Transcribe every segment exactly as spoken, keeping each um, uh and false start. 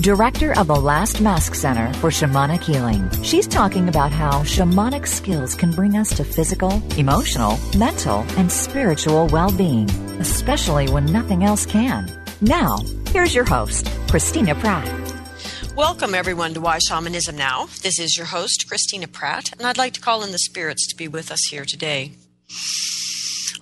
director of the Last Mask Center for Shamanic Healing. She's talking about how shamanic skills can bring us to physical, emotional, mental, and spiritual well-being, especially when nothing else can. Now, here's your host, Christina Pratt. Welcome, everyone, to Why Shamanism Now. This is your host, Christina Pratt, and I'd like to call in the spirits to be with us here today.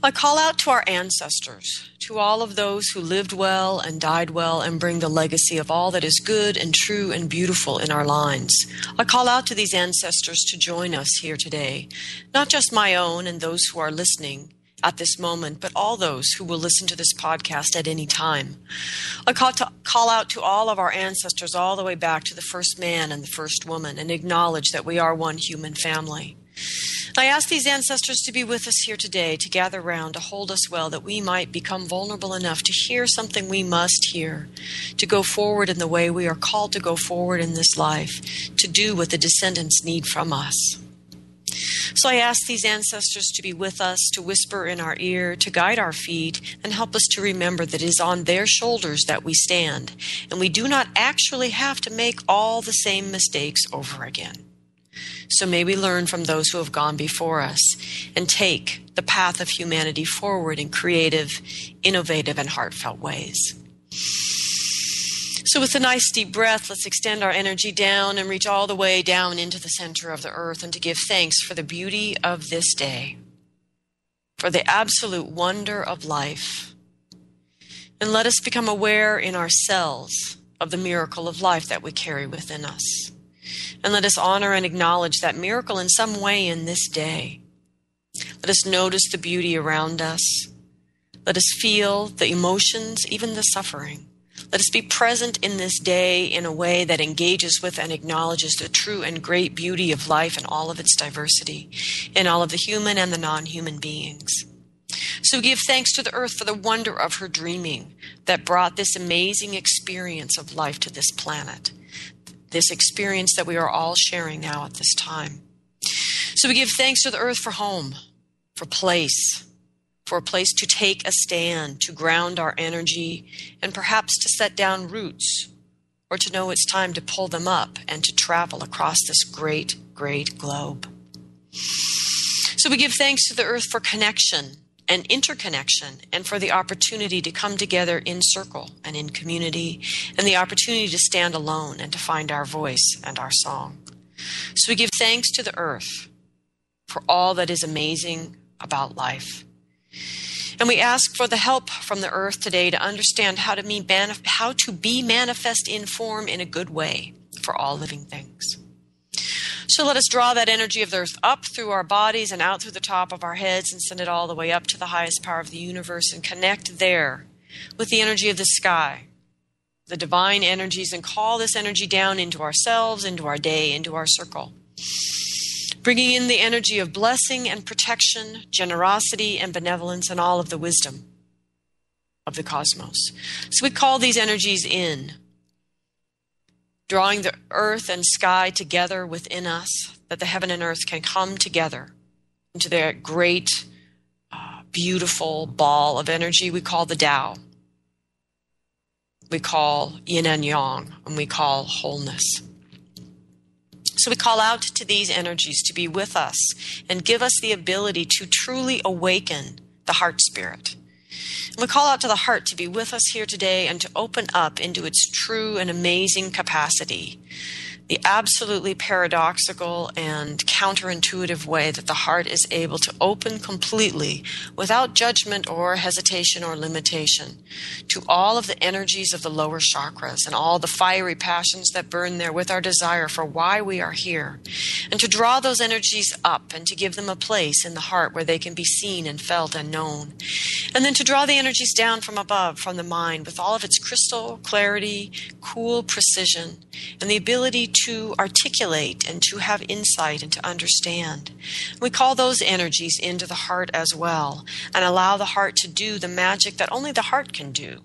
I call out to our ancestors, to all of those who lived well and died well and bring the legacy of all that is good and true and beautiful in our lines. I call out to these ancestors to join us here today, not just my own and those who are listening at this moment, but all those who will listen to this podcast at any time. I call, to, call out to all of our ancestors all the way back to the first man and the first woman and acknowledge that we are one human family. I ask these ancestors to be with us here today, to gather round, to hold us well, that we might become vulnerable enough to hear something we must hear, to go forward in the way we are called to go forward in this life, to do what the descendants need from us. So I ask these ancestors to be with us, to whisper in our ear, to guide our feet, and help us to remember that it is on their shoulders that we stand, and we do not actually have to make all the same mistakes over again. So may we learn from those who have gone before us and take the path of humanity forward in creative, innovative, and heartfelt ways. So with a nice deep breath, let's extend our energy down and reach all the way down into the center of the earth and to give thanks for the beauty of this day, for the absolute wonder of life. And let us become aware in ourselves of the miracle of life that we carry within us. And let us honor and acknowledge that miracle in some way in this day. Let us notice the beauty around us. Let us feel the emotions, even the suffering. Let us be present in this day in a way that engages with and acknowledges the true and great beauty of life and all of its diversity, in all of the human and the non-human beings. So give thanks to the earth for the wonder of her dreaming that brought this amazing experience of life to this planet. This experience that we are all sharing now at this time. So we give thanks to the earth for home, for place, for a place to take a stand, to ground our energy, and perhaps to set down roots, or to know it's time to pull them up and to travel across this great, great globe. So we give thanks to the earth for connection and interconnection, and for the opportunity to come together in circle and in community, and the opportunity to stand alone and to find our voice and our song. So we give thanks to the earth for all that is amazing about life. And we ask for the help from the earth today to understand how to be, manif- how to be manifest in form in a good way for all living things. So let us draw that energy of the earth up through our bodies and out through the top of our heads and send it all the way up to the highest power of the universe and connect there with the energy of the sky, the divine energies, and call this energy down into ourselves, into our day, into our circle, bringing in the energy of blessing and protection, generosity and benevolence, and all of the wisdom of the cosmos. So we call these energies in, drawing the earth and sky together within us, that the heaven and earth can come together into their great, uh, beautiful ball of energy we call the Tao. We call yin and yang, and we call wholeness. So we call out to these energies to be with us and give us the ability to truly awaken the heart spirit. And we call out to the heart to be with us here today and to open up into its true and amazing capacity, the absolutely paradoxical and counterintuitive way that the heart is able to open completely without judgment or hesitation or limitation to all of the energies of the lower chakras and all the fiery passions that burn there with our desire for why we are here, and to draw those energies up and to give them a place in the heart where they can be seen and felt and known. And then to draw the energies down from above, from the mind, with all of its crystal clarity, cool precision, and the ability to articulate and to have insight and to understand. We call those energies into the heart as well, and allow the heart to do the magic that only the heart can do,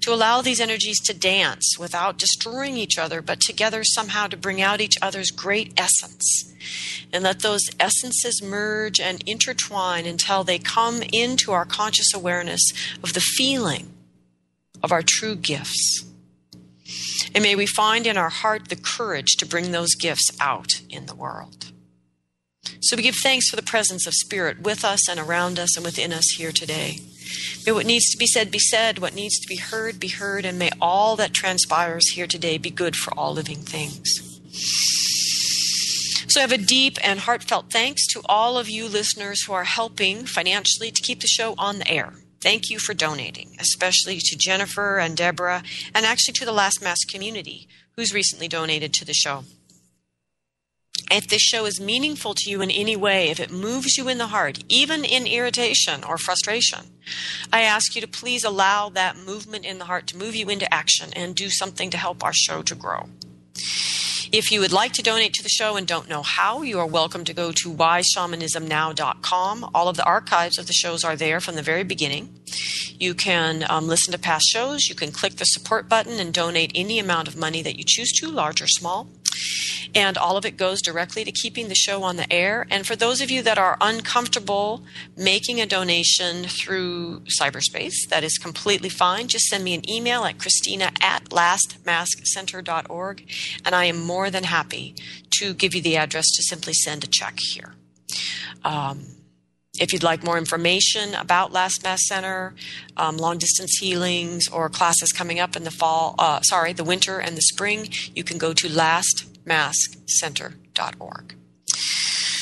to allow these energies to dance without destroying each other, but together somehow to bring out each other's great essence, and let those essences merge and intertwine until they come into our conscious awareness of the feeling of our true gifts. And may we find in our heart the courage to bring those gifts out in the world. So we give thanks for the presence of Spirit with us and around us and within us here today. May what needs to be said be said, what needs to be heard be heard, and may all that transpires here today be good for all living things. So I have a deep and heartfelt thanks to all of you listeners who are helping financially to keep the show on the air. Thank you for donating, especially to Jennifer and Deborah, and actually to the Last Mask community, who's recently donated to the show. If this show is meaningful to you in any way, if it moves you in the heart, even in irritation or frustration, I ask you to please allow that movement in the heart to move you into action and do something to help our show to grow. If you would like to donate to the show and don't know how, you are welcome to go to why shamanism now dot com. All of the archives of the shows are there from the very beginning. You can um, listen to past shows. You can click the support button and donate any amount of money that you choose to, large or small. And all of it goes directly to keeping the show on the air. And for those of you that are uncomfortable making a donation through cyberspace, that is completely fine. Just send me an email at Christina at last mask center dot org, and I am more than happy to give you the address to simply send a check here. Um, if you'd like more information about Last Mask Center, um, long-distance healings, or classes coming up in the fall, uh, sorry, the winter and the spring, you can go to last mask center dot org.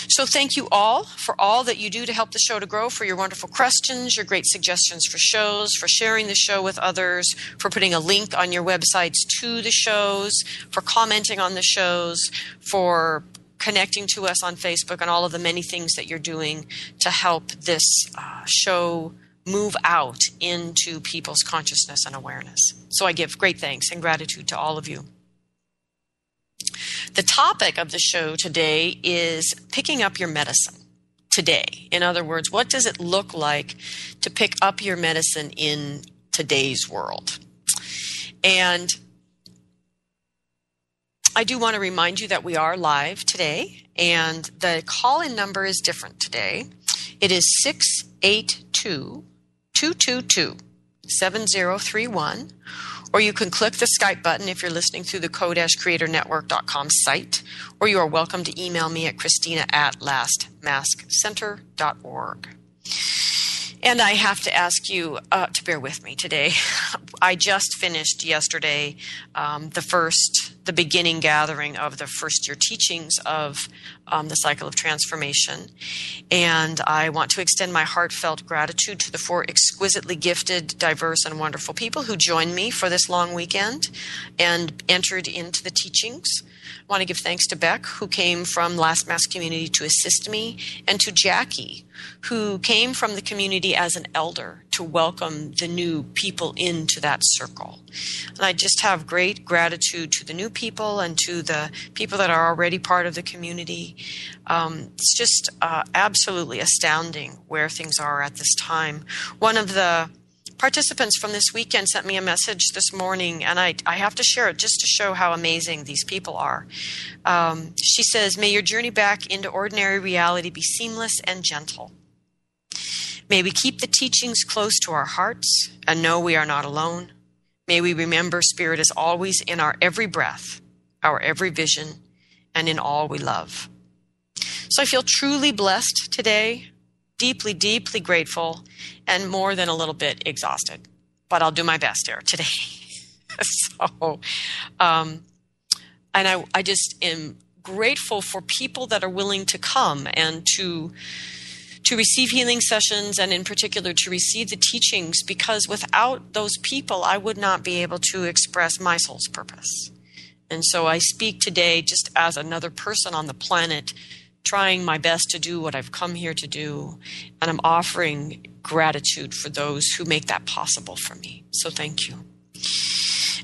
So thank you all for all that you do to help the show to grow, for your wonderful questions, your great suggestions for shows, for sharing the show with others, for putting a link on your websites to the shows, for commenting on the shows, for connecting to us on Facebook, and all of the many things that you're doing to help this uh, show move out into people's consciousness and awareness. So I give great thanks and gratitude to all of you. The topic of the show today is picking up your medicine today. In other words, what does it look like to pick up your medicine in today's world? And I do want to remind you that we are live today, and the call-in number is different today. It is six eight two, two two two, seven zero three one. Or you can click the Skype button if you're listening through the co creator network dot com site, or you are welcome to email me at Christina at last mask center dot org. And I have to ask you uh, to bear with me today. I just finished yesterday um, the first, the beginning gathering of the first year teachings of um, the cycle of transformation. And I want to extend my heartfelt gratitude to the four exquisitely gifted, diverse, and wonderful people who joined me for this long weekend and entered into the teachings. I want to give thanks to Beck, who came from Last Mask Community to assist me, and to Jackie, who came from the community as an elder to welcome the new people into that circle. And I just have great gratitude to the new people and to the people that are already part of the community. Um, it's just uh, absolutely astounding where things are at this time. One of the participants from this weekend sent me a message this morning, and I, I have to share it just to show how amazing these people are. Um, she says, "May your journey back into ordinary reality be seamless and gentle. May we keep the teachings close to our hearts and know we are not alone. May we remember Spirit is always in our every breath, our every vision, and in all we love." So I feel truly blessed today, deeply, deeply grateful, and more than a little bit exhausted. But I'll do my best here today. so, um, and I, I just am grateful for people that are willing to come and to to receive healing sessions, and in particular to receive the teachings, because without those people, I would not be able to express my soul's purpose. And so I speak today just as another person on the planet trying my best to do what I've come here to do, and I'm offering gratitude for those who make that possible for me. So thank you.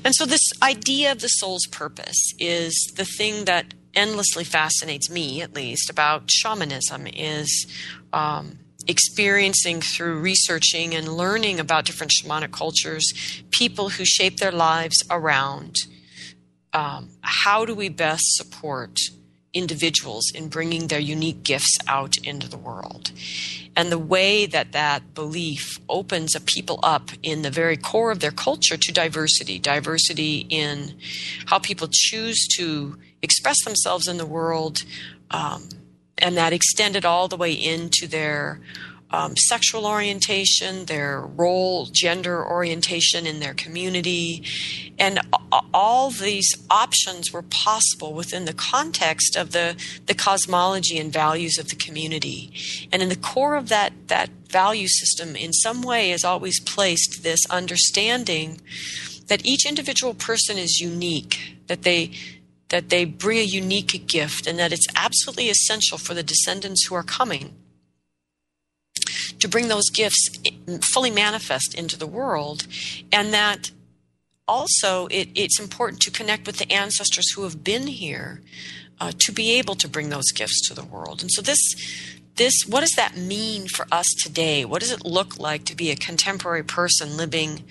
And so this idea of the soul's purpose is the thing that endlessly fascinates me, at least, about shamanism, is um, experiencing through researching and learning about different shamanic cultures, people who shape their lives around um, how do we best support individuals in bringing their unique gifts out into the world. And the way that that belief opens a people up in the very core of their culture to diversity, diversity in how people choose to express themselves in the world, um, and that extended all the way into their Um, sexual orientation, their role, gender orientation in their community. And a- all these options were possible within the context of the, the cosmology and values of the community. And in the core of that, that value system, in some way, is always placed this understanding that each individual person is unique, that they that they bring a unique gift, and that it's absolutely essential for the descendants who are coming to bring those gifts fully manifest into the world, and that also it, it's important to connect with the ancestors who have been here uh, to be able to bring those gifts to the world. And so this, this, what does that mean for us today? What does it look like to be a contemporary person living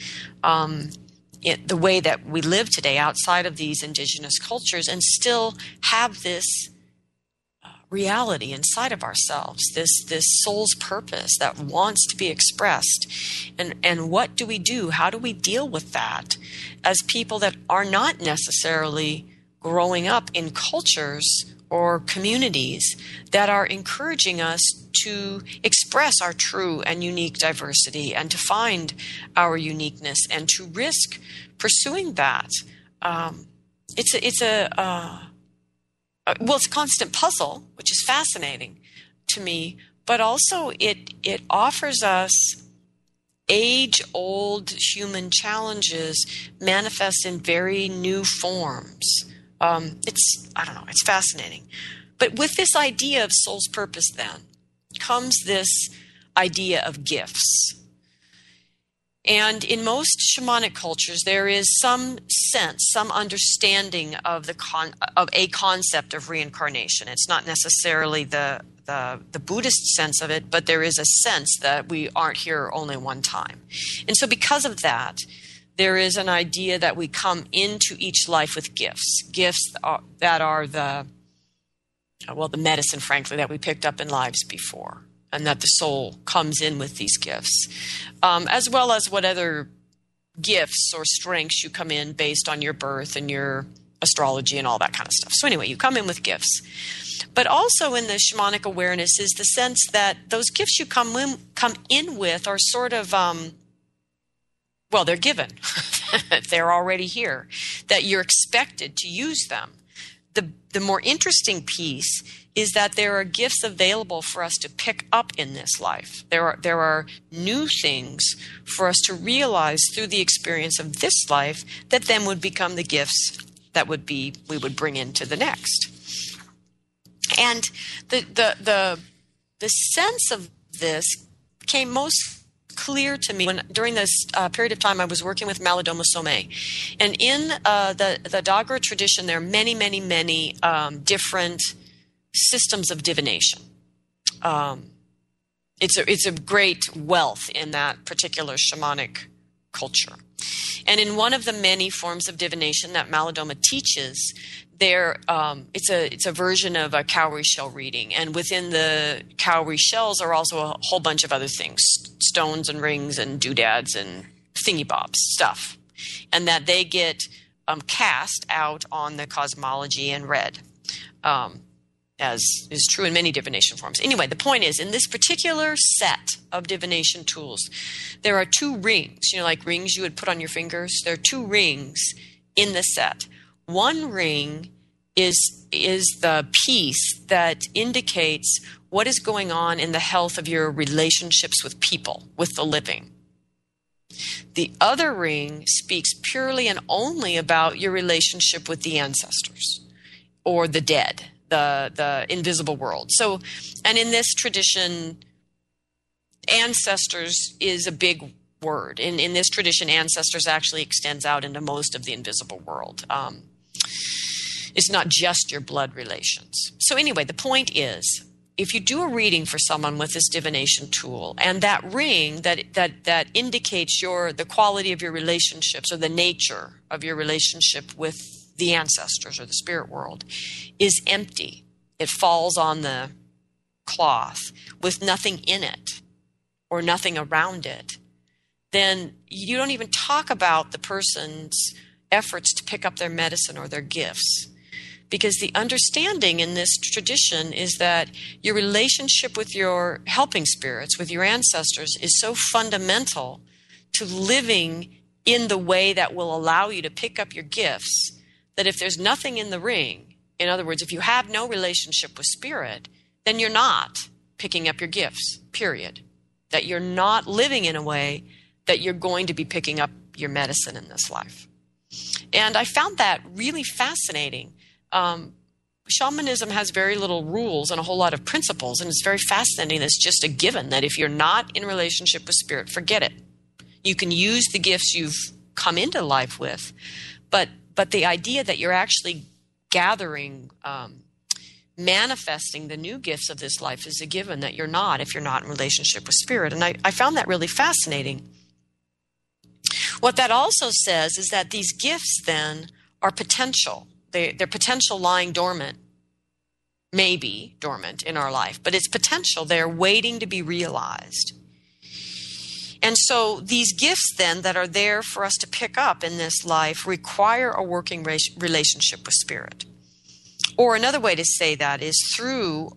um, it, the way that we live today outside of these indigenous cultures, and still have this reality inside of ourselves, this this soul's purpose that wants to be expressed? And and what do we do? How do we deal with that as people that are not necessarily growing up in cultures or communities that are encouraging us to express our true and unique diversity, and to find our uniqueness, and to risk pursuing that? Um, it's a, it's a uh, Well, it's a constant puzzle, which is fascinating to me, but also it it offers us age-old human challenges manifest in very new forms. Um, it's, I don't know, it's fascinating. But with this idea of soul's purpose then comes this idea of gifts. And in most shamanic cultures, there is some sense, some understanding of the con- of a concept of reincarnation. It's not necessarily the, the the Buddhist sense of it, but there is a sense that we aren't here only one time. And so because of that, there is an idea that we come into each life with gifts, gifts that are the, well, the medicine, frankly, that we picked up in lives before. And that the soul comes in with these gifts, um, as well as what other gifts or strengths you come in based on your birth and your astrology and all that kind of stuff. So anyway, you come in with gifts. But also in the shamanic awareness is the sense that those gifts you come in, come in with are sort of, um, well, they're given. They're already here, that you're expected to use them. The, the more interesting piece is that there are gifts available for us to pick up in this life. There are, there are new things for us to realize through the experience of this life that then would become the gifts that would be we would bring into the next. And the the the, the sense of this came most clear to me when during this uh, period of time I was working with Maladoma Somme. And in uh, the, the Dagara tradition, there are many, many, many um, different systems of divination. Um, it's, a, it's a great wealth in that particular shamanic culture. And in one of the many forms of divination that Maladoma teaches, there um, it's a it's a version of a cowrie shell reading, and within the cowrie shells are also a whole bunch of other things, stones and rings and doodads and thingy-bobs stuff, and that they get um, cast out on the cosmology and read, um, as is true in many divination forms. Anyway, the point is, in this particular set of divination tools, there are two rings, you know, like rings you would put on your fingers. There are two rings in the set. One ring is is the piece that indicates what is going on in the health of your relationships with people, with the living. The other ring speaks purely and only about your relationship with the ancestors or the dead, the the invisible world. So, and in this tradition, ancestors is a big word. In in this tradition, ancestors actually extends out into most of the invisible world. Um, it's not just your blood relations. So anyway, the point is, if you do a reading for someone with this divination tool, and that ring that that that indicates your the quality of your relationships or the nature of your relationship with the ancestors or the spirit world is empty, it falls on the cloth with nothing in it or nothing around it, then you don't even talk about the person's efforts to pick up their medicine or their gifts. Because the understanding in this tradition is that your relationship with your helping spirits, with your ancestors, is so fundamental to living in the way that will allow you to pick up your gifts, that if there's nothing in the ring, in other words, if you have no relationship with spirit, then you're not picking up your gifts, period. That you're not living in a way that you're going to be picking up your medicine in this life. And I found that really fascinating. Um, shamanism has very little rules and a whole lot of principles, and it's very fascinating. It's just a given that if you're not in relationship with spirit, forget it. You can use the gifts you've come into life with, but but the idea that you're actually gathering, um, manifesting the new gifts of this life is a given that you're not if you're not in relationship with spirit. And I, I found that really fascinating. What that also says is that these gifts then are potential. They, their potential lying dormant, maybe dormant in our life, but it's potential. They're waiting to be realized. And so these gifts then that are there for us to pick up in this life require a working relationship with spirit. Or another way to say that is through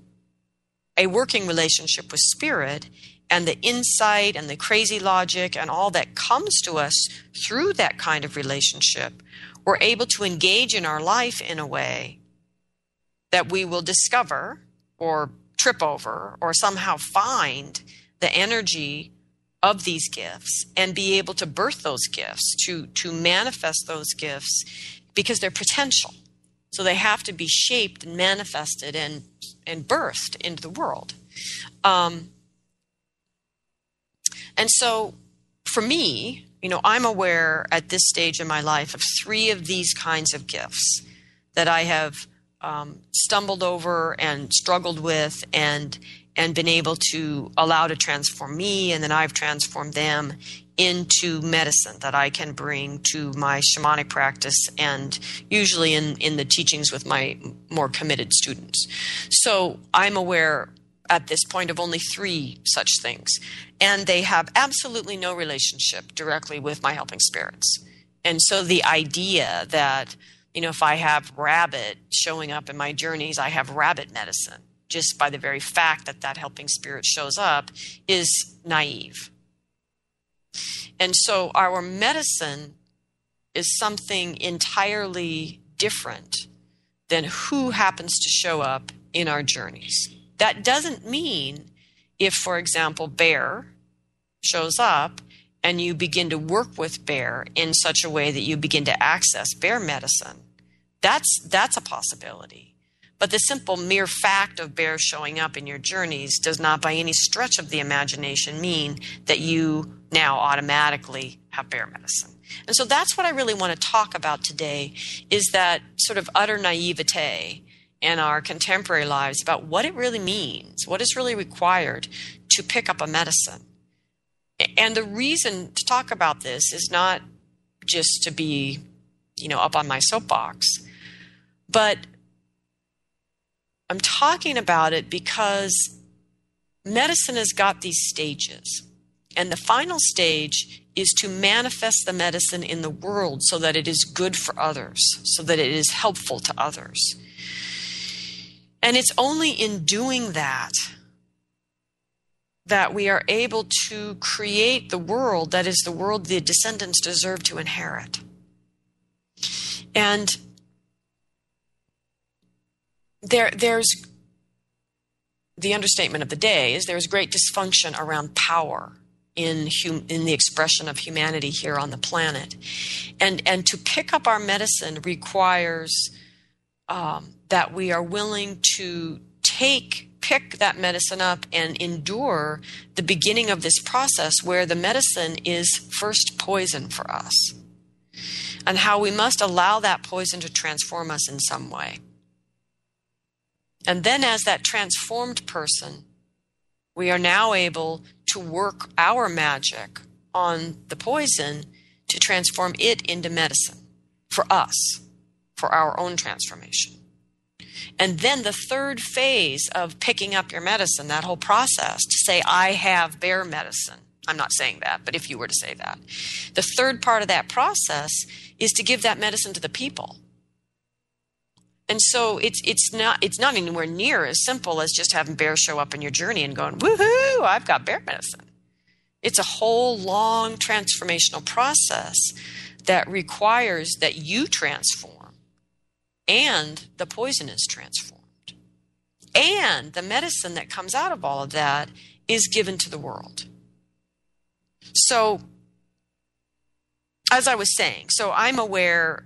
a working relationship with spirit and the insight and the crazy logic and all that comes to us through that kind of relationship, we're able to engage in our life in a way that we will discover or trip over or somehow find the energy of these gifts and be able to birth those gifts, to, to manifest those gifts, because they're potential. So they have to be shaped and manifested and, and birthed into the world. Um, and so for me, you know, I'm aware at this stage in my life of three of these kinds of gifts that I have um, stumbled over and struggled with and and been able to allow to transform me, and then I've transformed them into medicine that I can bring to my shamanic practice and usually in, in the teachings with my more committed students. So I'm aware at this point of only three such things. And they have absolutely no relationship directly with my helping spirits. And so the idea that, you know, if I have rabbit showing up in my journeys, I have rabbit medicine, just by the very fact that that helping spirit shows up, is naive. And so our medicine is something entirely different than who happens to show up in our journeys. That doesn't mean if, for example, Bear shows up and you begin to work with Bear in such a way that you begin to access Bear medicine, that's that's a possibility. But the simple mere fact of Bear showing up in your journeys does not by any stretch of the imagination mean that you now automatically have Bear medicine. And so that's what I really want to talk about today, is that sort of utter naivete in our contemporary lives about what it really means, what is really required to pick up a medicine. And the reason to talk about this is not just to be, you know, up on my soapbox, but I'm talking about it because medicine has got these stages. And the final stage is to manifest the medicine in the world so that it is good for others, so that it is helpful to others. And it's only in doing that that we are able to create the world that is the world the descendants deserve to inherit. And there, there's the understatement of the day is there's great dysfunction around power in hum, in the expression of humanity here on the planet. And, and to pick up our medicine requires um, that we are willing to take pick that medicine up and endure the beginning of this process where the medicine is first poison for us, and how we must allow that poison to transform us in some way. And then as that transformed person, we are now able to work our magic on the poison to transform it into medicine for us, for our own transformation. And then the third phase of picking up your medicine, that whole process, to say, I have bear medicine. I'm not saying that, but if you were to say that. The third part of that process is to give that medicine to the people. And so it's it's not it's not anywhere near as simple as just having bears show up in your journey and going, woohoo, I've got bear medicine. It's a whole long transformational process that requires that you transform. And the poison is transformed. And the medicine that comes out of all of that is given to the world. So, as I was saying, so I'm aware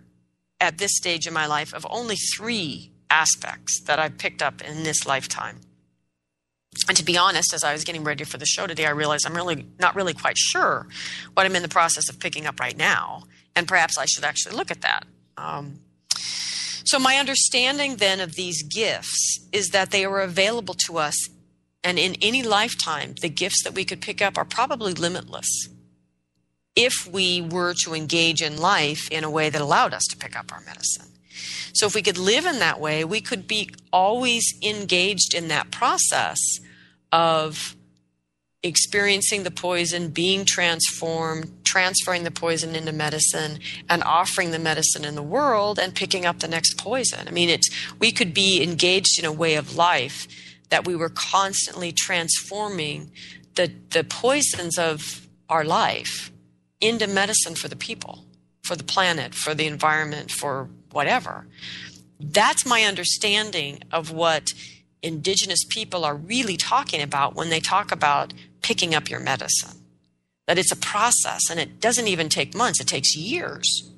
at this stage in my life of only three aspects that I've picked up in this lifetime. And to be honest, as I was getting ready for the show today, I realized I'm really not really quite sure what I'm in the process of picking up right now. And perhaps I should actually look at that. Um, So my understanding then of these gifts is that they are available to us, and in any lifetime, the gifts that we could pick up are probably limitless if we were to engage in life in a way that allowed us to pick up our medicine. So if we could live in that way, we could be always engaged in that process of experiencing the poison, being transformed, transferring the poison into medicine, and offering the medicine in the world and picking up the next poison. I mean, it's we could be engaged in a way of life that we were constantly transforming the, the poisons of our life into medicine for the people, for the planet, for the environment, for whatever. That's my understanding of what Indigenous people are really talking about when they talk about picking up your medicine, that it's a process, and it doesn't even take months. It takes years.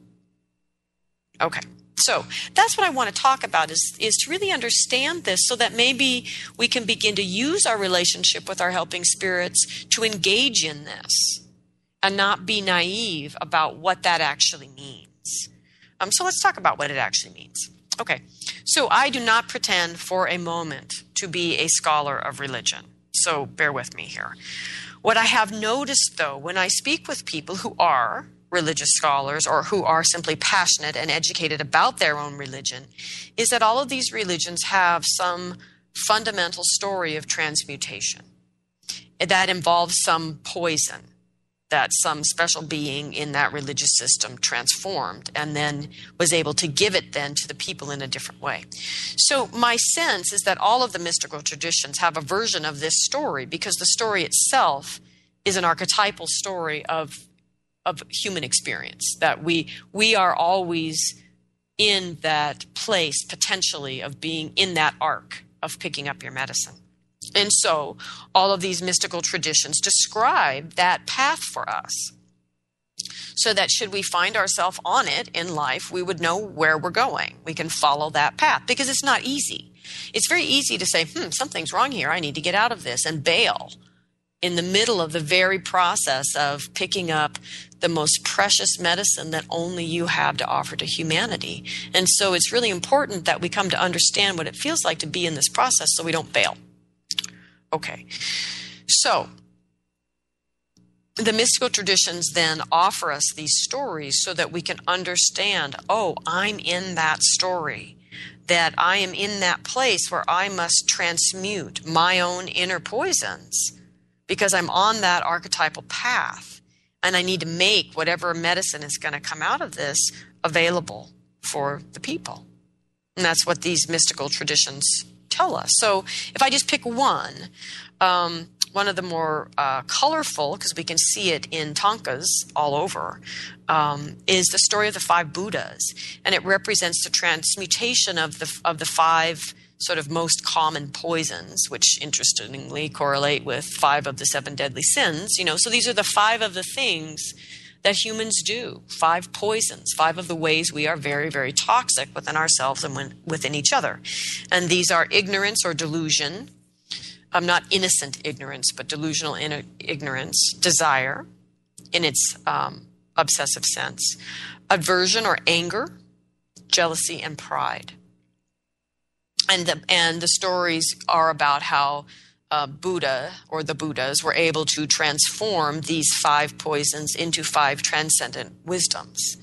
Okay. So that's what I want to talk about is, is to really understand this so that maybe we can begin to use our relationship with our helping spirits to engage in this and not be naive about what that actually means. Um, so let's talk about what it actually means. Okay, so I do not pretend for a moment to be a scholar of religion, so bear with me here. What I have noticed, though, when I speak with people who are religious scholars or who are simply passionate and educated about their own religion, is that all of these religions have some fundamental story of transmutation that involves some poison that some special being in that religious system transformed and then was able to give it then to the people in a different way. So my sense is that all of the mystical traditions have a version of this story because the story itself is an archetypal story of, of human experience, that we, we are always in that place potentially of being in that arc of picking up your medicine. And so all of these mystical traditions describe that path for us so that should we find ourselves on it in life, we would know where we're going. We can follow that path because it's not easy. It's very easy to say, hmm, something's wrong here. I need to get out of this and bail in the middle of the very process of picking up the most precious medicine that only you have to offer to humanity. And so it's really important that we come to understand what it feels like to be in this process so we don't bail. Okay, so the mystical traditions then offer us these stories so that we can understand, oh, I'm in that story, that I am in that place where I must transmute my own inner poisons because I'm on that archetypal path and I need to make whatever medicine is going to come out of this available for the people. And that's what these mystical traditions tell us. So if I just pick one, um, one of the more uh, colorful, because we can see it in Tonkas all over, um, is the story of the five Buddhas. And it represents the transmutation of the, of the five sort of most common poisons, which interestingly correlate with five of the seven deadly sins. You know, so these are the five of the things that humans do. Five poisons, five of the ways we are very, very toxic within ourselves and when, within each other. And these are ignorance or delusion. Um, not innocent ignorance, but delusional in- ignorance. Desire in its um, obsessive sense. Aversion or anger. Jealousy and pride. And the, and the stories are about how uh, Buddha or the Buddhas were able to transform these five poisons into five transcendent wisdoms.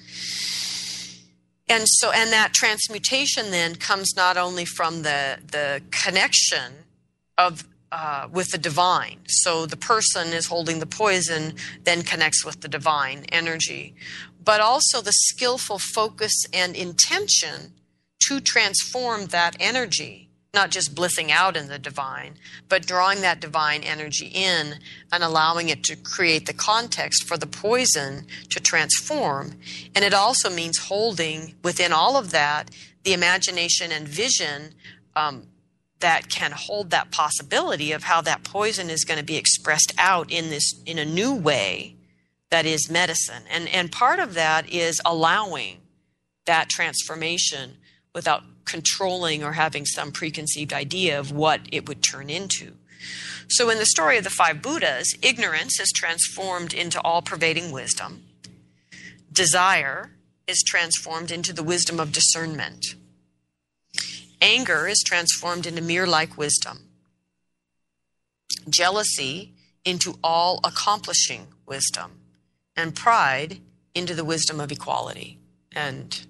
And so, and that transmutation then comes not only from the, the connection of uh, with the divine. So the person is holding the poison, then connects with the divine energy, but also the skillful focus and intention to transform that energy, not just blissing out in the divine, but drawing that divine energy in and allowing it to create the context for the poison to transform. And it also means holding within all of that the imagination and vision um, that can hold that possibility of how that poison is going to be expressed out in this in a new way that is medicine. And, and part of that is allowing that transformation without controlling or having some preconceived idea of what it would turn into. So in the story of the five Buddhas, ignorance is transformed into all-pervading wisdom. Desire is transformed into the wisdom of discernment. Anger is transformed into mirror-like wisdom. Jealousy into all-accomplishing wisdom. And pride into the wisdom of equality and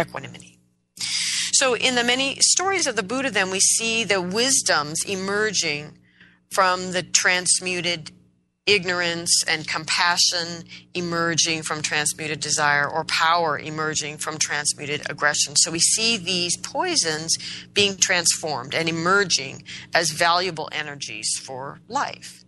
equanimity. So in the many stories of the Buddha, then, we see the wisdoms emerging from the transmuted ignorance and compassion emerging from transmuted desire, or power emerging from transmuted aggression. So we see these poisons being transformed and emerging as valuable energies for life.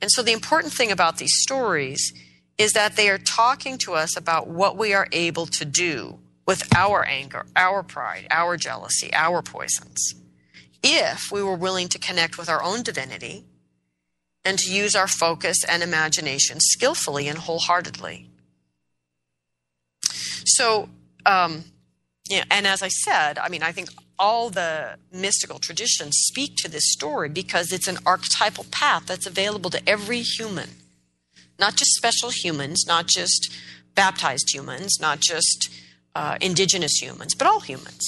And so the important thing about these stories is that they are talking to us about what we are able to do with our anger, our pride, our jealousy, our poisons, if we were willing to connect with our own divinity and to use our focus and imagination skillfully and wholeheartedly. So, um, yeah, and as I said, I mean, I think all the mystical traditions speak to this story because it's an archetypal path that's available to every human, not just special humans, not just baptized humans, not just Uh, indigenous humans, but all humans.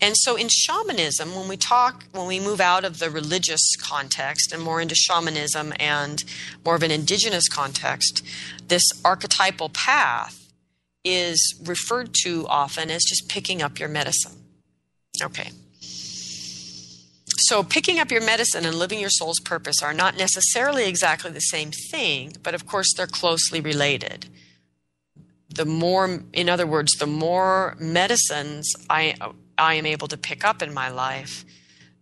And so in shamanism, when we talk, when we move out of the religious context and more into shamanism and more of an indigenous context, this archetypal path is referred to often as just picking up your medicine. Okay. So picking up your medicine and living your soul's purpose are not necessarily exactly the same thing, but of course they're closely related. The more, in other words, the more medicines I I am able to pick up in my life,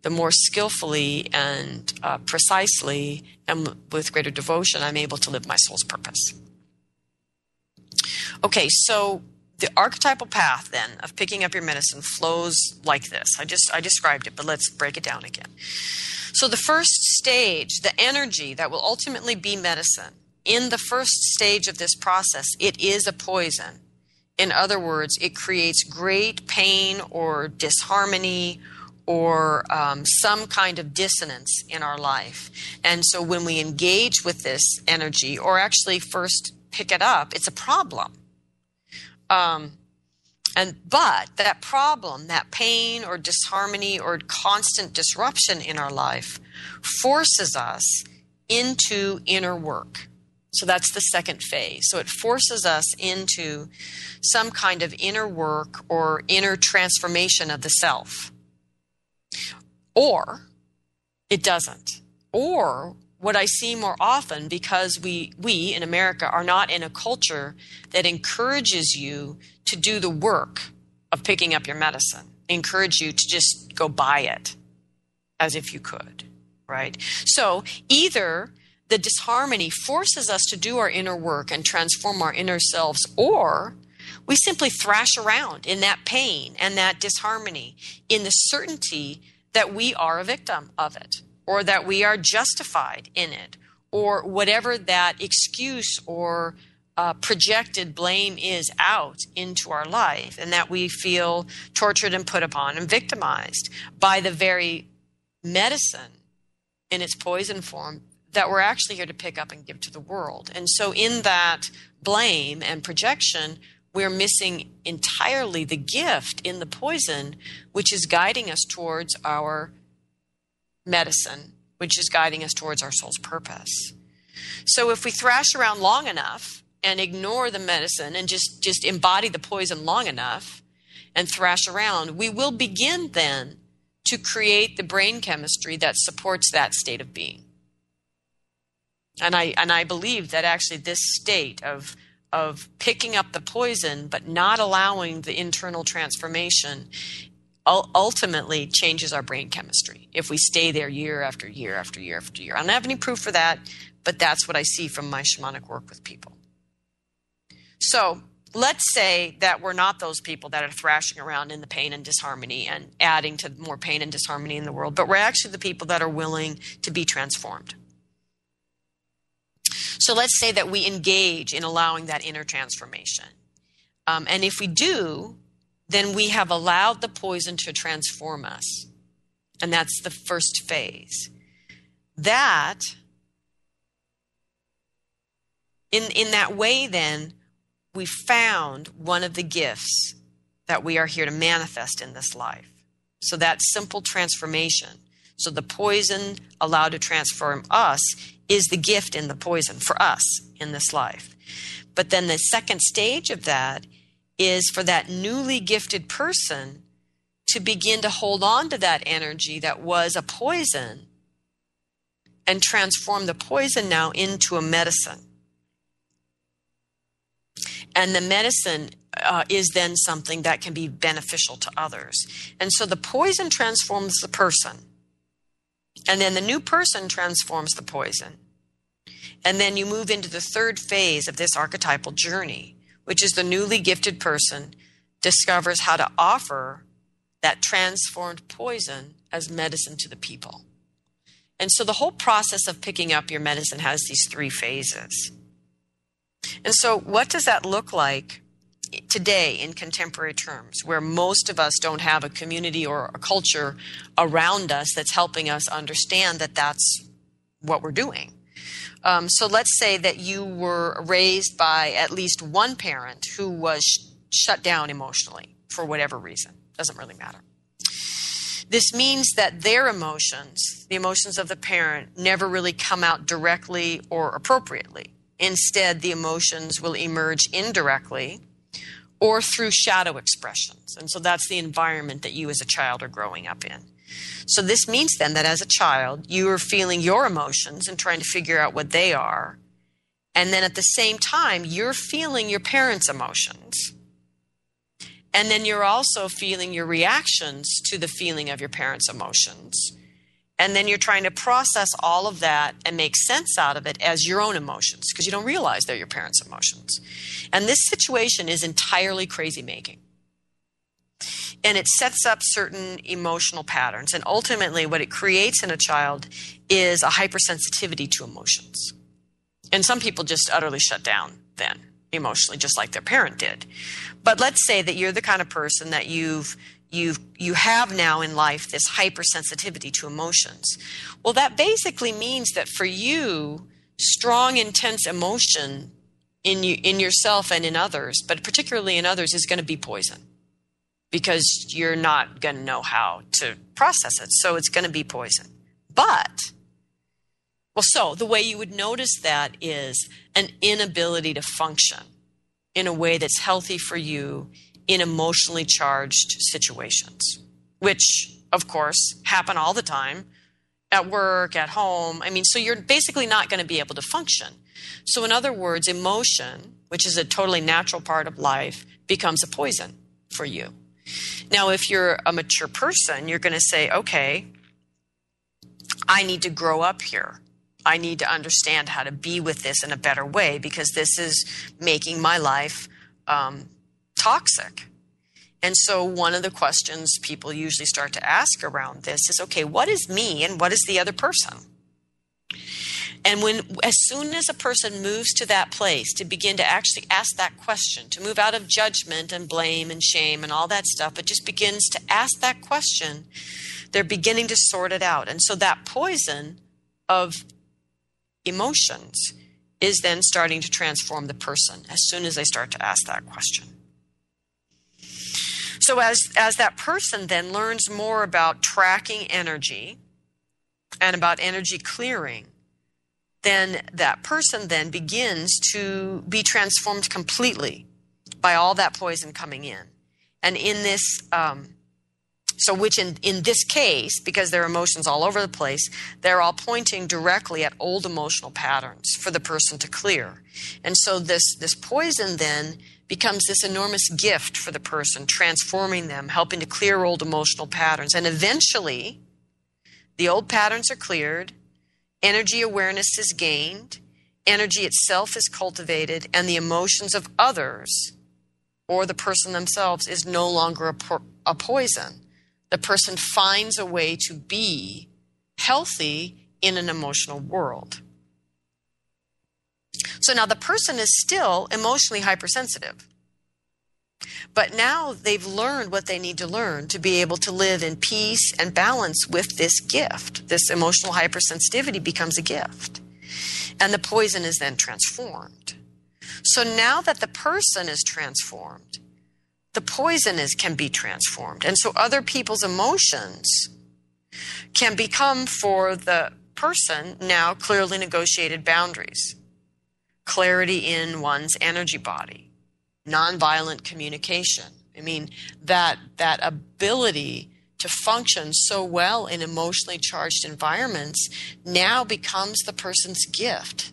the more skillfully and uh, precisely and with greater devotion I'm able to live my soul's purpose. Okay, so the archetypal path then of picking up your medicine flows like this. I just I described it, but let's break it down again. So the first stage, the energy that will ultimately be medicine, in the first stage of this process, it is a poison. In other words, it creates great pain or disharmony or um, some kind of dissonance in our life. And so when we engage with this energy, or actually first pick it up, it's a problem. Um, and but that problem, that pain or disharmony or constant disruption in our life forces us into inner work. So that's the second phase. So it forces us into some kind of inner work or inner transformation of the self. Or it doesn't. Or what I see more often, because we, we in America are not in a culture that encourages you to do the work of picking up your medicine, encourage you to just go buy it as if you could, right? So either the disharmony forces us to do our inner work and transform our inner selves, or we simply thrash around in that pain and that disharmony in the certainty that we are a victim of it, or that we are justified in it, or whatever that excuse or Uh, projected blame is out into our life, and that we feel tortured and put upon and victimized by the very medicine in its poison form that we're actually here to pick up and give to the world. And so in that blame and projection, we're missing entirely the gift in the poison, which is guiding us towards our medicine, which is guiding us towards our soul's purpose. So if we thrash around long enough and ignore the medicine and just, just embody the poison long enough and thrash around, we will begin then to create the brain chemistry that supports that state of being. And I and I believe that actually this state of of picking up the poison but not allowing the internal transformation ultimately changes our brain chemistry if we stay there year after year after year after year. I don't have any proof for that, but that's what I see from my shamanic work with people. So let's say that we're not those people that are thrashing around in the pain and disharmony and adding to more pain and disharmony in the world, but we're actually the people that are willing to be transformed. So let's say that we engage in allowing that inner transformation. Um, and if we do, then we have allowed the poison to transform us. And that's the first phase. That, in, in that way then, we found one of the gifts that we are here to manifest in this life. So that simple transformation. So the poison allowed to transform us is the gift in the poison for us in this life. But then the second stage of that is for that newly gifted person to begin to hold on to that energy that was a poison and transform the poison now into a medicine. And the medicine uh, is then something that can be beneficial to others. And so the poison transforms the person. And then the new person transforms the poison. And then you move into the third phase of this archetypal journey, which is the newly gifted person discovers how to offer that transformed poison as medicine to the people. And so the whole process of picking up your medicine has these three phases. And so what does that look like today in contemporary terms, where most of us don't have a community or a culture around us that's helping us understand that that's what we're doing? Um, so let's say that you were raised by at least one parent who was sh- shut down emotionally for whatever reason. Doesn't really matter. This means that their emotions, the emotions of the parent, never really come out directly or appropriately. Instead, the emotions will emerge indirectly or through shadow expressions. And so that's the environment that you as a child are growing up in. So this means then that as a child, you are feeling your emotions and trying to figure out what they are. And then at the same time, you're feeling your parents' emotions. And then you're also feeling your reactions to the feeling of your parents' emotions. And then you're trying to process all of that and make sense out of it as your own emotions, because you don't realize they're your parents' emotions. And this situation is entirely crazy-making. And it sets up certain emotional patterns. And ultimately, what it creates in a child is a hypersensitivity to emotions. And some people just utterly shut down then emotionally, just like their parent did. But let's say that you're the kind of person that you've You've, you have now in life this hypersensitivity to emotions. Well, that basically means that for you, strong, intense emotion in you, in yourself and in others, but particularly in others, is going to be poison because you're not going to know how to process it. So it's going to be poison. But, well, so the way you would notice that is an inability to function in a way that's healthy for you in emotionally charged situations, which, of course, happen all the time at work, at home. I mean, so you're basically not going to be able to function. So in other words, emotion, which is a totally natural part of life, becomes a poison for you. Now, if you're a mature person, you're going to say, okay, I need to grow up here. I need to understand how to be with this in a better way because this is making my life um toxic. And so one of the questions people usually start to ask around this is, okay, what is me and what is the other person? And when, as soon as a person moves to that place to begin to actually ask that question, to move out of judgment and blame and shame and all that stuff, but just begins to ask that question, they're beginning to sort it out. And so that poison of emotions is then starting to transform the person as soon as they start to ask that question. So as, as that person then learns more about tracking energy and about energy clearing, then that person then begins to be transformed completely by all that poison coming in. And in this, um, so which in, in this case, because there are emotions all over the place, they're all pointing directly at old emotional patterns for the person to clear. And so this, this poison then becomes this enormous gift for the person, transforming them, helping to clear old emotional patterns. And eventually, the old patterns are cleared, energy awareness is gained, energy itself is cultivated, and the emotions of others or the person themselves is no longer a, po- a poison. The person finds a way to be healthy in an emotional world. So now the person is still emotionally hypersensitive, but now they've learned what they need to learn to be able to live in peace and balance with this gift. This emotional hypersensitivity becomes a gift, and the poison is then transformed. So now that the person is transformed, the poison is, can be transformed. And so other people's emotions can become, for the person, now clearly negotiated boundaries, clarity in one's energy body, nonviolent communication. I mean, that that ability to function so well in emotionally charged environments now becomes the person's gift,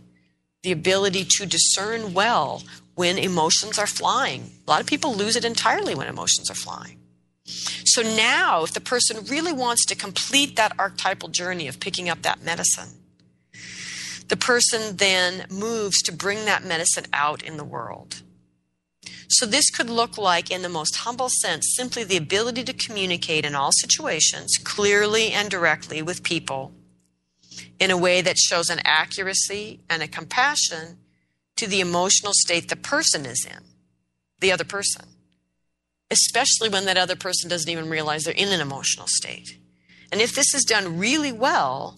the ability to discern well when emotions are flying. A lot of people lose it entirely when emotions are flying. So now, if the person really wants to complete that archetypal journey of picking up that medicine, the person then moves to bring that medicine out in the world. So this could look like, in the most humble sense, simply the ability to communicate in all situations, clearly and directly with people, in a way that shows an accuracy and a compassion to the emotional state the person is in, the other person, especially when that other person doesn't even realize they're in an emotional state. And if this is done really well,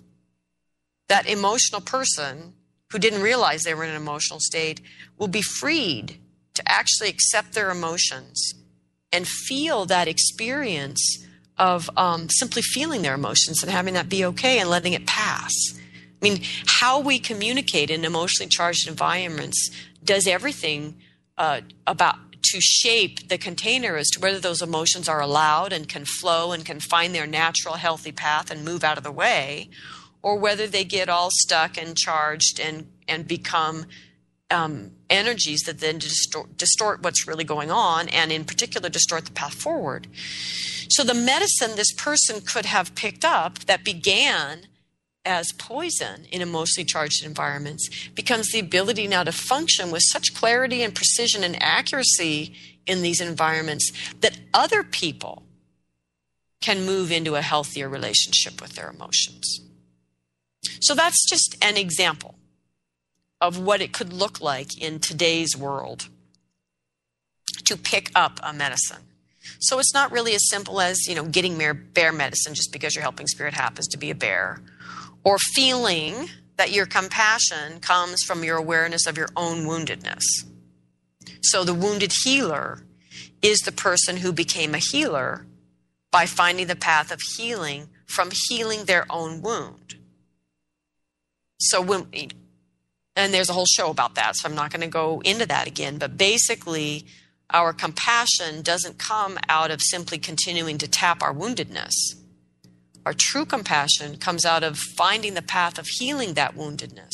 that emotional person who didn't realize they were in an emotional state will be freed to actually accept their emotions and feel that experience of um, simply feeling their emotions and having that be okay and letting it pass. I mean, how we communicate in emotionally charged environments does everything uh, about to shape the container as to whether those emotions are allowed and can flow and can find their natural healthy path and move out of the way, or whether they get all stuck and charged and, and become Um, energies that then distort, distort what's really going on, and in particular distort the path forward. So the medicine this person could have picked up that began as poison in emotionally charged environments becomes the ability now to function with such clarity and precision and accuracy in these environments that other people can move into a healthier relationship with their emotions. So that's just an example of what it could look like in today's world to pick up a medicine. So it's not really as simple as, you know, getting mere bear medicine just because your helping spirit happens to be a bear, or feeling that your compassion comes from your awareness of your own woundedness. So the wounded healer is the person who became a healer by finding the path of healing from healing their own wound. So when... And there's a whole show about that, so I'm not going to go into that again. But basically, our compassion doesn't come out of simply continuing to tap our woundedness. Our true compassion comes out of finding the path of healing that woundedness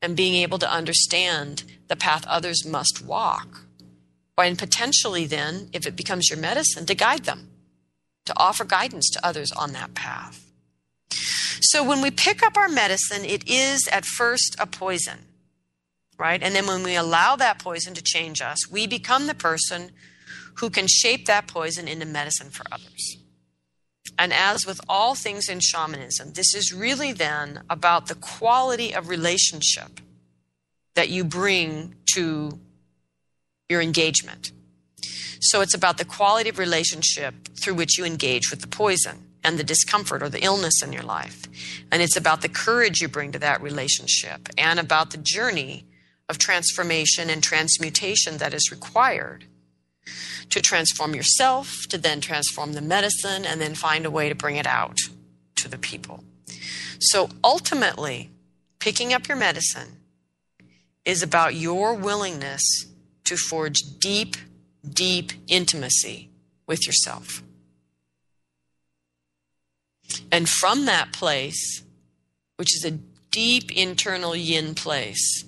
and being able to understand the path others must walk. And potentially then, if it becomes your medicine, to guide them, to offer guidance to others on that path. So when we pick up our medicine, it is at first a poison, right? And then when we allow that poison to change us, we become the person who can shape that poison into medicine for others. And as with all things in shamanism, this is really then about the quality of relationship that you bring to your engagement. So it's about the quality of relationship through which you engage with the poison and the discomfort or the illness in your life. And it's about the courage you bring to that relationship and about the journey of transformation and transmutation that is required to transform yourself, to then transform the medicine, and then find a way to bring it out to the people. So ultimately, picking up your medicine is about your willingness to forge deep, deep intimacy with yourself. And from that place, which is a deep internal yin place,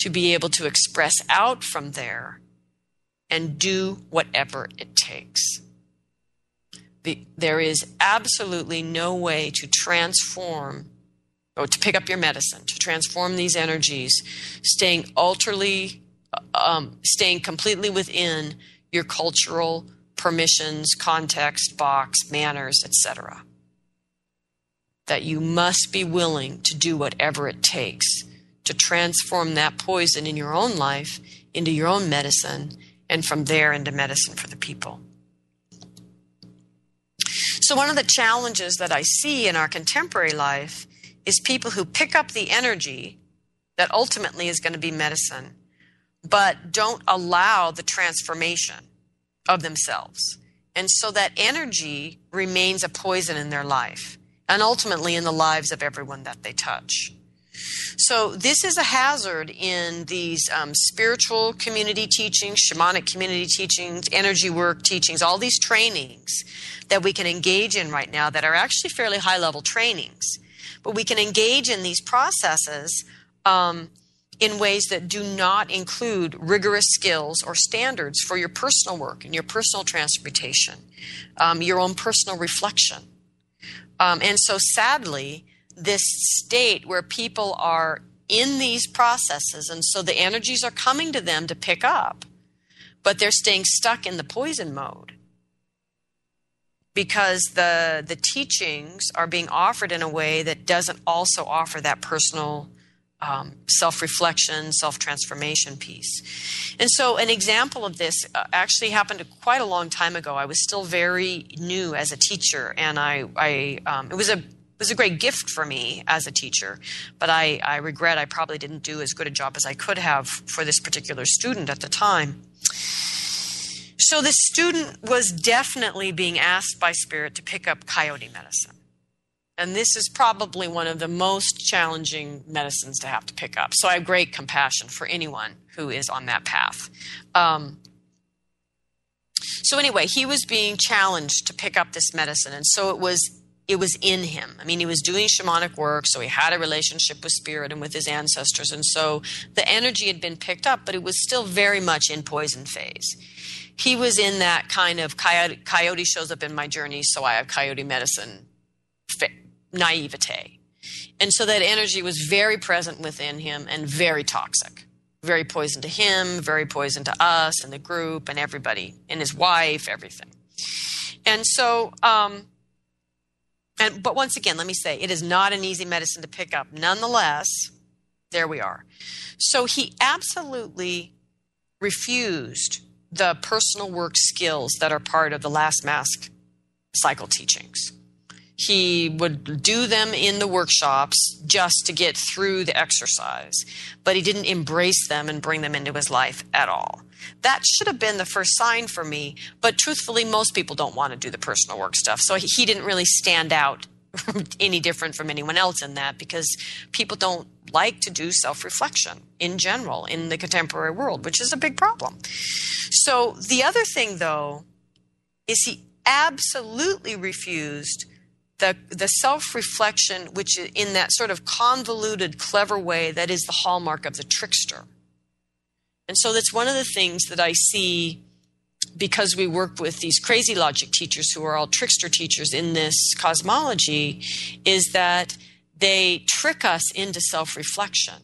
to be able to express out from there and do whatever it takes. The, there is absolutely no way to transform or to pick up your medicine, to transform these energies, staying ultrally, um, staying completely within your cultural permissions, context, box, manners, et cetera. That you must be willing to do whatever it takes to transform that poison in your own life into your own medicine, and from there into medicine for the people. So one of the challenges that I see in our contemporary life is people who pick up the energy that ultimately is going to be medicine, but don't allow the transformation of themselves. And so that energy remains a poison in their life, and ultimately in the lives of everyone that they touch. So this is a hazard in these um, spiritual community teachings, shamanic community teachings, energy work teachings, all these trainings that we can engage in right now that are actually fairly high-level trainings. But we can engage in these processes um, in ways that do not include rigorous skills or standards for your personal work and your personal transmutation, um, your own personal reflection. Um, and so sadly, this state where people are in these processes, and so the energies are coming to them to pick up, but they're staying stuck in the poison mode because the the teachings are being offered in a way that doesn't also offer that personal um, self-reflection, self-transformation piece. And so an example of this actually happened quite a long time ago. I was still very new as a teacher, and I, I um, it was a It was a great gift for me as a teacher, but I, I regret I probably didn't do as good a job as I could have for this particular student at the time. So this student was definitely being asked by spirit to pick up coyote medicine. And this is probably one of the most challenging medicines to have to pick up. So I have great compassion for anyone who is on that path. Um, so anyway, he was being challenged to pick up this medicine, and so it was It was in him. I mean, he was doing shamanic work, so he had a relationship with spirit and with his ancestors. And so the energy had been picked up, but it was still very much in poison phase. He was in that kind of coyote, coyote shows up in my journey, so I have coyote medicine naivete. And so that energy was very present within him and very toxic, very poison to him, very poison to us and the group and everybody and his wife, everything. And so, um, And, but once again, let me say, it is not an easy medicine to pick up. Nonetheless, there we are. So he absolutely refused the personal work skills that are part of the Last Mask cycle teachings. He would do them in the workshops just to get through the exercise, but he didn't embrace them and bring them into his life at all. That should have been the first sign for me, but truthfully, most people don't want to do the personal work stuff. So he didn't really stand out any different from anyone else in that, because people don't like to do self-reflection in general in the contemporary world, which is a big problem. So the other thing, though, is he absolutely refused the, the self-reflection, which is in that sort of convoluted, clever way that is the hallmark of the trickster. And so that's one of the things that I see, because we work with these crazy logic teachers who are all trickster teachers in this cosmology, is that they trick us into self-reflection.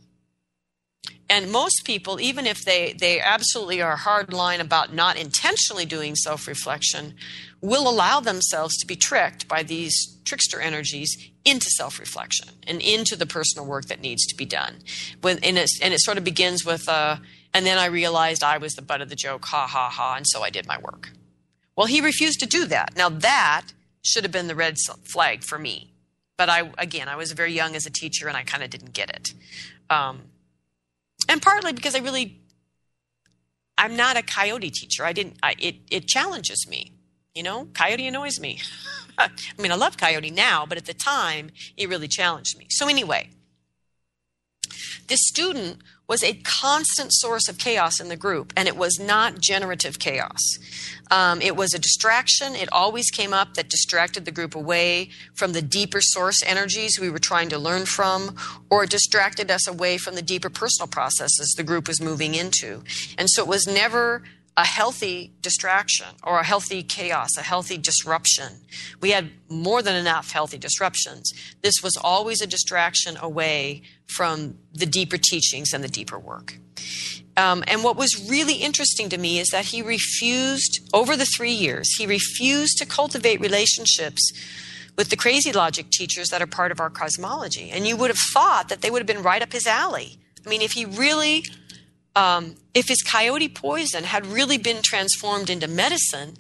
And most people, even if they, they absolutely are hardline about not intentionally doing self-reflection, will allow themselves to be tricked by these trickster energies into self-reflection and into the personal work that needs to be done. When and, it's, and it sort of begins with, uh, and then I realized I was the butt of the joke, ha, ha, ha, and so I did my work. Well, he refused to do that. Now, that should have been the red flag for me. But I, again, I was very young as a teacher, and I kind of didn't get it. Um, and partly because I really, I'm not a coyote teacher. I didn't, I, it, it challenges me. You know, coyote annoys me. I mean, I love coyote now, but at the time, it really challenged me. So anyway, this student was a constant source of chaos in the group, and it was not generative chaos. Um, it was a distraction. It always came up that distracted the group away from the deeper source energies we were trying to learn from, or it distracted us away from the deeper personal processes the group was moving into. And so it was never a healthy distraction or a healthy chaos, a healthy disruption. We had more than enough healthy disruptions. This was always a distraction away from the deeper teachings and the deeper work. Um, and what was really interesting to me is that he refused, over the three years, he refused to cultivate relationships with the crazy logic teachers that are part of our cosmology. And you would have thought that they would have been right up his alley. I mean, if he really... Um, if his coyote poison had really been transformed into medicine,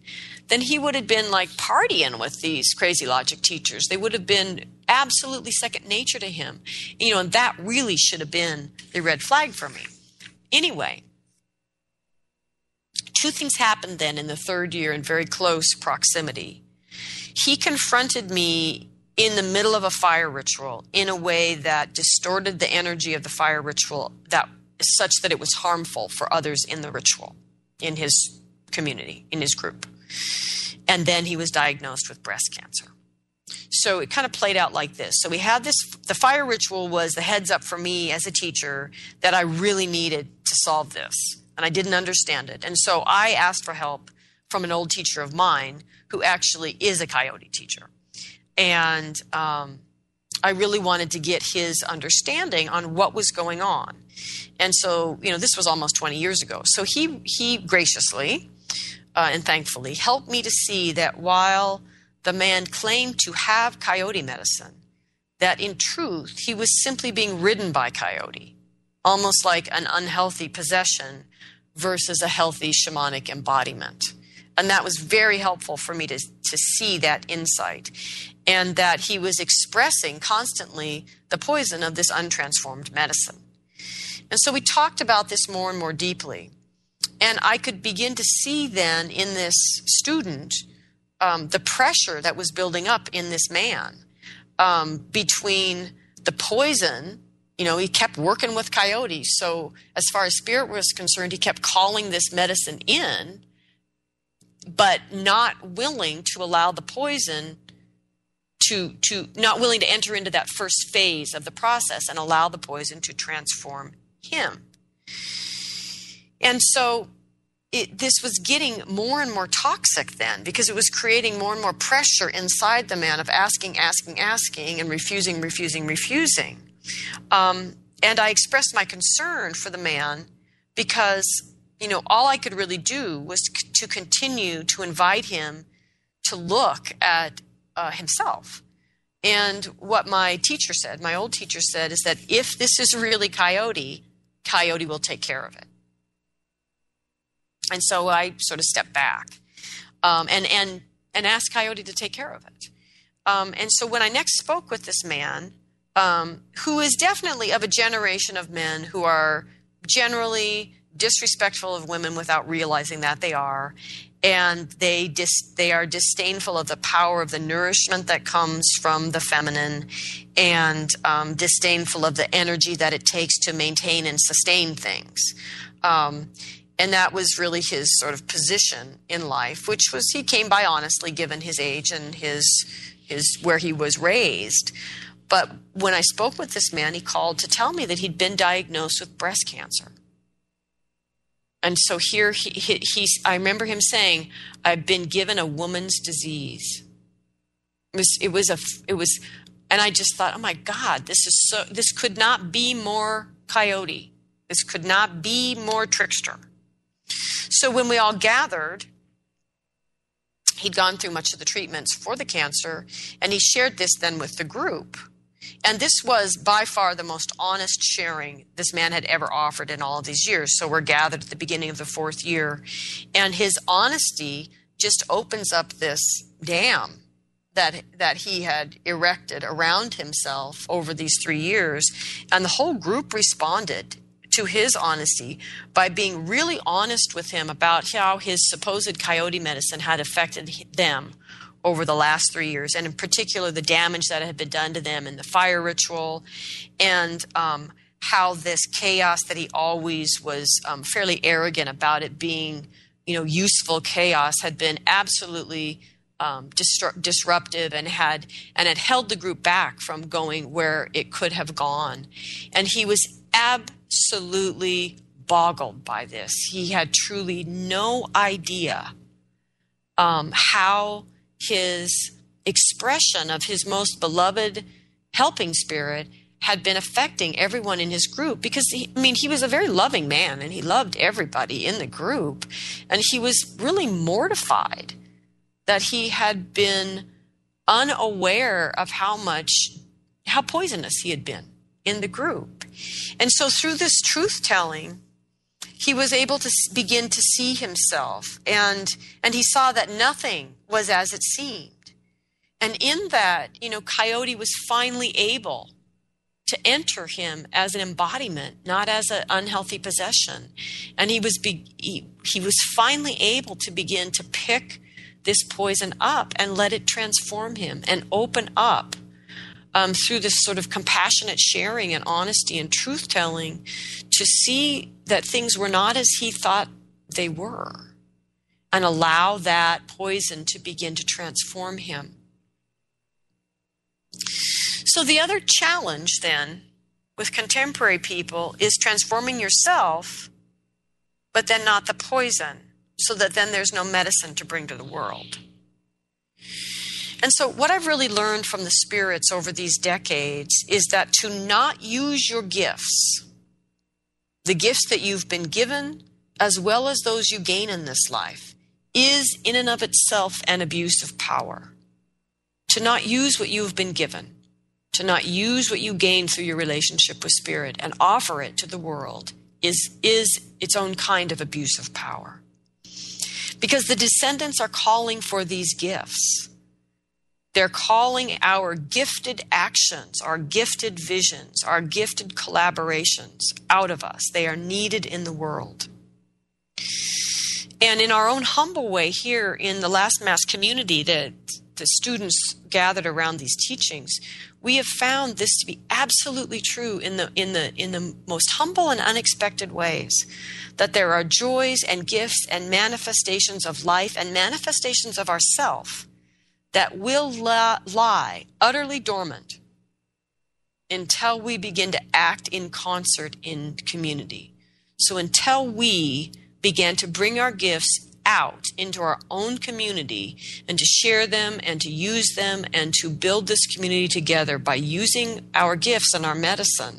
then he would have been like partying with these crazy logic teachers. They would have been absolutely second nature to him. You know, and that really should have been the red flag for me. Anyway, two things happened then in the third year in very close proximity. He confronted me in the middle of a fire ritual in a way that distorted the energy of the fire ritual that such that it was harmful for others in the ritual, in his community, in his group. And then he was diagnosed with breast cancer. So it kind of played out like this. So we had this, the fire ritual was the heads up for me as a teacher that I really needed to solve this. And I didn't understand it. And so I asked for help from an old teacher of mine who actually is a coyote teacher. And um, I really wanted to get his understanding on what was going on. And so, you know, this was almost twenty years ago. So he he graciously uh, and thankfully helped me to see that while the man claimed to have coyote medicine, that in truth he was simply being ridden by coyote, almost like an unhealthy possession versus a healthy shamanic embodiment. And that was very helpful for me to, to see that insight, and that he was expressing constantly the poison of this untransformed medicine. And so we talked about this more and more deeply. And I could begin to see then in this student um, the pressure that was building up in this man um, between the poison. You know, he kept working with coyotes. So as far as spirit was concerned, he kept calling this medicine in, but not willing to allow the poison to, to not willing to enter into that first phase of the process and allow the poison to transform him. And so it, this was getting more and more toxic then, because it was creating more and more pressure inside the man of asking, asking, asking, and refusing, refusing, refusing. Um, and I expressed my concern for the man because, you know, all I could really do was c- to continue to invite him to look at uh, himself. And what my teacher said, my old teacher said, is that if this is really coyote, coyote will take care of it. And so I sort of stepped back um, and, and, and asked coyote to take care of it. Um, and so when I next spoke with this man, um, who is definitely of a generation of men who are generally disrespectful of women without realizing that they are, and they dis- they are disdainful of the power of the nourishment that comes from the feminine, and um, disdainful of the energy that it takes to maintain and sustain things. Um, and that was really his sort of position in life, which was he came by honestly given his age and his his where he was raised. But when I spoke with this man, he called to tell me that he'd been diagnosed with breast cancer. And so here he, he, he, I remember him saying, "I've been given a woman's disease." It was, it was a, it was, and I just thought, "Oh my God, this is so. This could not be more coyote. This could not be more trickster. So when we all gathered, he'd gone through much of the treatments for the cancer, and he shared this then with the group. And this was by far the most honest sharing this man had ever offered in all of these years. So we're gathered at the beginning of the fourth year, and his honesty just opens up this dam that that he had erected around himself over these three years. And the whole group responded to his honesty by being really honest with him about how his supposed coyote medicine had affected them over the last three years, and in particular the damage that had been done to them in the fire ritual, and um, how this chaos that he always was um, fairly arrogant about it being, you know, useful chaos had been absolutely Um, distru- disruptive and had and had held the group back from going where it could have gone. And he was absolutely boggled by this. He had truly no idea um, how his expression of his most beloved helping spirit had been affecting everyone in his group, because, he, I mean, he was a very loving man and he loved everybody in the group. And he was really mortified that he had been unaware of how much, how poisonous he had been in the group. And so through this truth-telling, he was able to begin to see himself. And, and he saw that nothing was as it seemed. And in that, you know, Coyote was finally able to enter him as an embodiment, not as an unhealthy possession. And he was be, he, he was finally able to begin to pick this poison up and let it transform him and open up um, through this sort of compassionate sharing and honesty and truth telling to see that things were not as he thought they were, and allow that poison to begin to transform him. So the other challenge then with contemporary people is transforming yourself, but then not the poison, so that then there's no medicine to bring to the world. And so what I've really learned from the spirits over these decades is that to not use your gifts, the gifts that you've been given, as well as those you gain in this life, is in and of itself an abuse of power. To not use what you've been given, to not use what you gain through your relationship with spirit and offer it to the world is, is its own kind of abuse of power. Because the descendants are calling for these gifts. They're calling our gifted actions, our gifted visions, our gifted collaborations out of us. They are needed in the world. And in our own humble way here in the Last Mask community, the, the students gathered around these teachings, we have found this to be absolutely true in the in the in the most humble and unexpected ways, that there are joys and gifts and manifestations of life and manifestations of ourself that will la- lie utterly dormant until we begin to act in concert in community. So until we began to bring our gifts out into our own community and to share them and to use them and to build this community together by using our gifts and our medicine,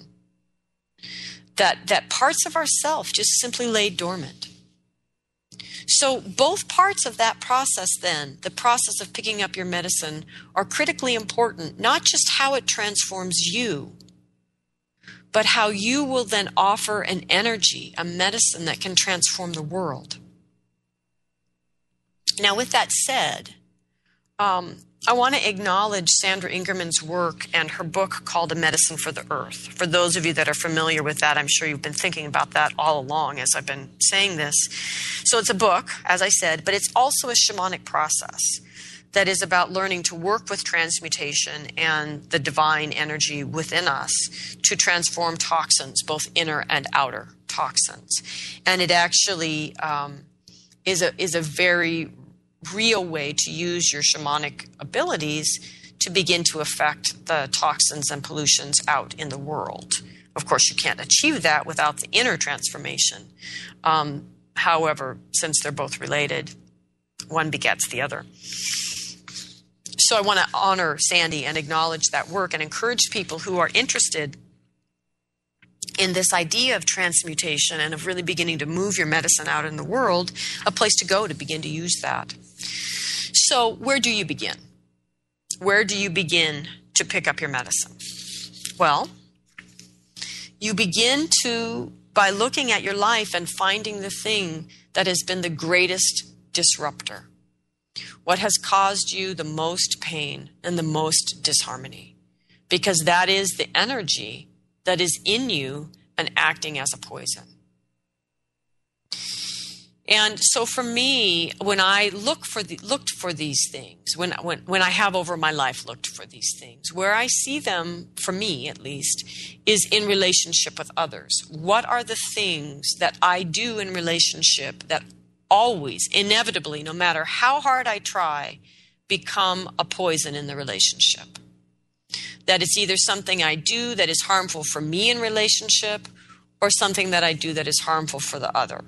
that, that parts of ourself just simply lay dormant. So both parts of that process then, the process of picking up your medicine, are critically important, not just how it transforms you, but how you will then offer an energy, a medicine that can transform the world. Now, with that said, um, I want to acknowledge Sandra Ingerman's work and her book called A Medicine for the Earth. For those of you that are familiar with that, I'm sure you've been thinking about that all along as I've been saying this. So it's a book, as I said, but it's also a shamanic process that is about learning to work with transmutation and the divine energy within us to transform toxins, both inner and outer toxins. And it actually um, is a is a very real way to use your shamanic abilities to begin to affect the toxins and pollutions out in the world. Of course, you can't achieve that without the inner transformation. Um, however, since they're both related, one begets the other. So I want to honor Sandy and acknowledge that work and encourage people who are interested in this idea of transmutation and of really beginning to move your medicine out in the world, a place to go to begin to use that. So where do you begin? Where do you begin to pick up your medicine? Well, you begin to, by looking at your life and finding the thing that has been the greatest disruptor. What has caused you the most pain and the most disharmony? Because that is the energy that is in you and acting as a poison. And so for me, when I look for the, looked for these things, when, when, when I have over my life looked for these things, where I see them, for me at least, is in relationship with others. What are the things that I do in relationship that always, inevitably, no matter how hard I try, become a poison in the relationship? That it's either something I do that is harmful for me in relationship or something that I do that is harmful for the other.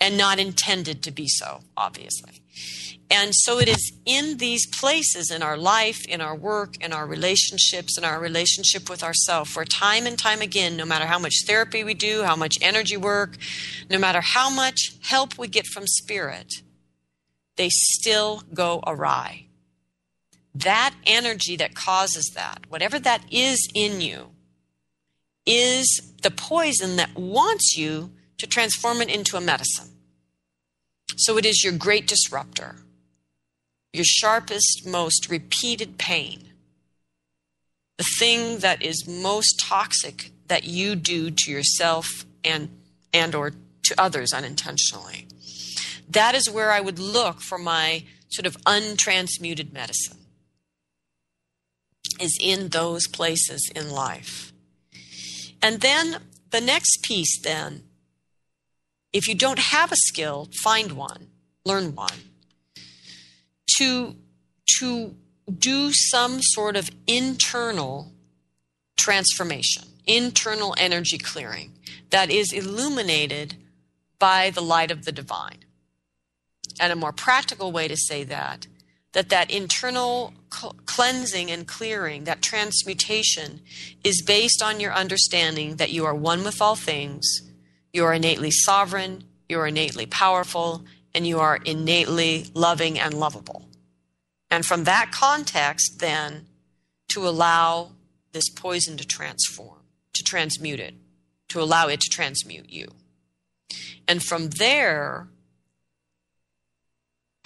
And not intended to be so, obviously. And so it is in these places in our life, in our work, in our relationships, in our relationship with ourselves, where time and time again, no matter how much therapy we do, how much energy work, no matter how much help we get from spirit, they still go awry. That energy that causes that, whatever that is in you, is the poison that wants you to transform it into a medicine. So it is your great disruptor, your sharpest, most repeated pain, the thing that is most toxic that you do to yourself and, and or to others unintentionally. That is where I would look for my sort of untransmuted medicine, is in those places in life. And then the next piece then, if you don't have a skill, find one, learn one, to, to do some sort of internal transformation, internal energy clearing that is illuminated by the light of the divine. And a more practical way to say that, that that internal cleansing and clearing, that transmutation, is based on your understanding that you are one with all things. You are innately sovereign, you are innately powerful, and you are innately loving and lovable. And from that context, then, to allow this poison to transform, to transmute it, to allow it to transmute you. And from there,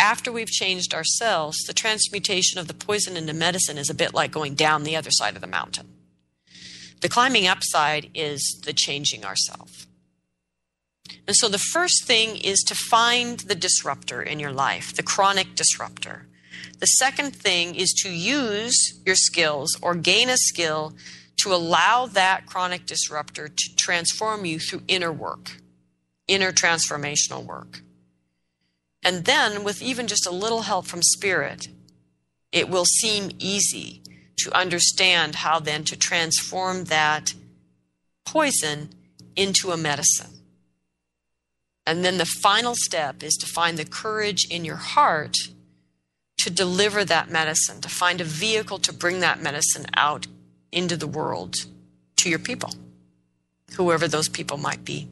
after we've changed ourselves, the transmutation of the poison into medicine is a bit like going down the other side of the mountain. The climbing up side is the changing ourselves. And so the first thing is to find the disruptor in your life, the chronic disruptor. The second thing is to use your skills or gain a skill to allow that chronic disruptor to transform you through inner work, inner transformational work. And then with even just a little help from spirit, it will seem easy to understand how then to transform that poison into a medicine. And then the final step is to find the courage in your heart to deliver that medicine, to find a vehicle to bring that medicine out into the world to your people, whoever those people might be.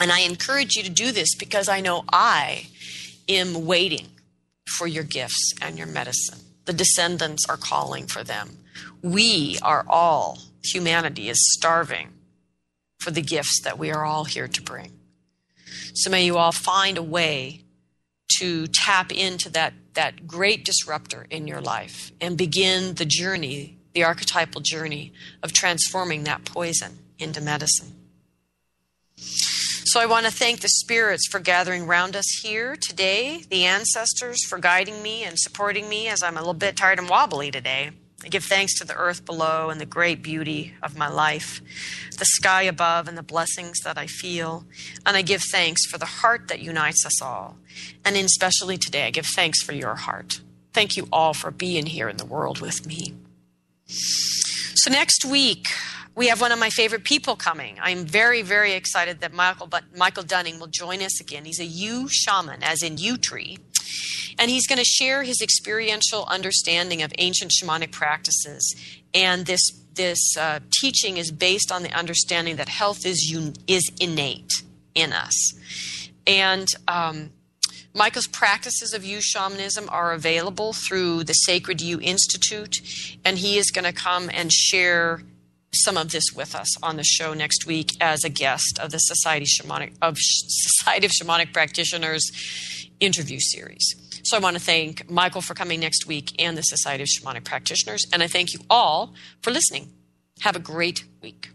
And I encourage you to do this because I know I am waiting for your gifts and your medicine. The descendants are calling for them. We are all, humanity is starving for the gifts that we are all here to bring. So may you all find a way to tap into that, that great disruptor in your life and begin the journey, the archetypal journey of transforming that poison into medicine. So I want to thank the spirits for gathering around us here today, the ancestors for guiding me and supporting me as I'm a little bit tired and wobbly today. I give thanks to the earth below and the great beauty of my life, the sky above and the blessings that I feel. And I give thanks for the heart that unites us all. And especially today, I give thanks for your heart. Thank you all for being here in the world with me. So next week, we have one of my favorite people coming. I'm very, very excited that Michael, but Michael Dunning will join us again. He's a yew shaman, as in yew tree. And he's going to share his experiential understanding of ancient shamanic practices. And this this uh, teaching is based on the understanding that health is un- is innate in us. And um, Michael's practices of you shamanism are available through the Sacred You Institute, and he is going to come and share some of this with us on the show next week as a guest of the Society Shamanic of Society of Shamanic Practitioners interview series. So I want to thank Michael for coming next week and the Society of Shamanic Practitioners, and I thank you all for listening. Have a great week.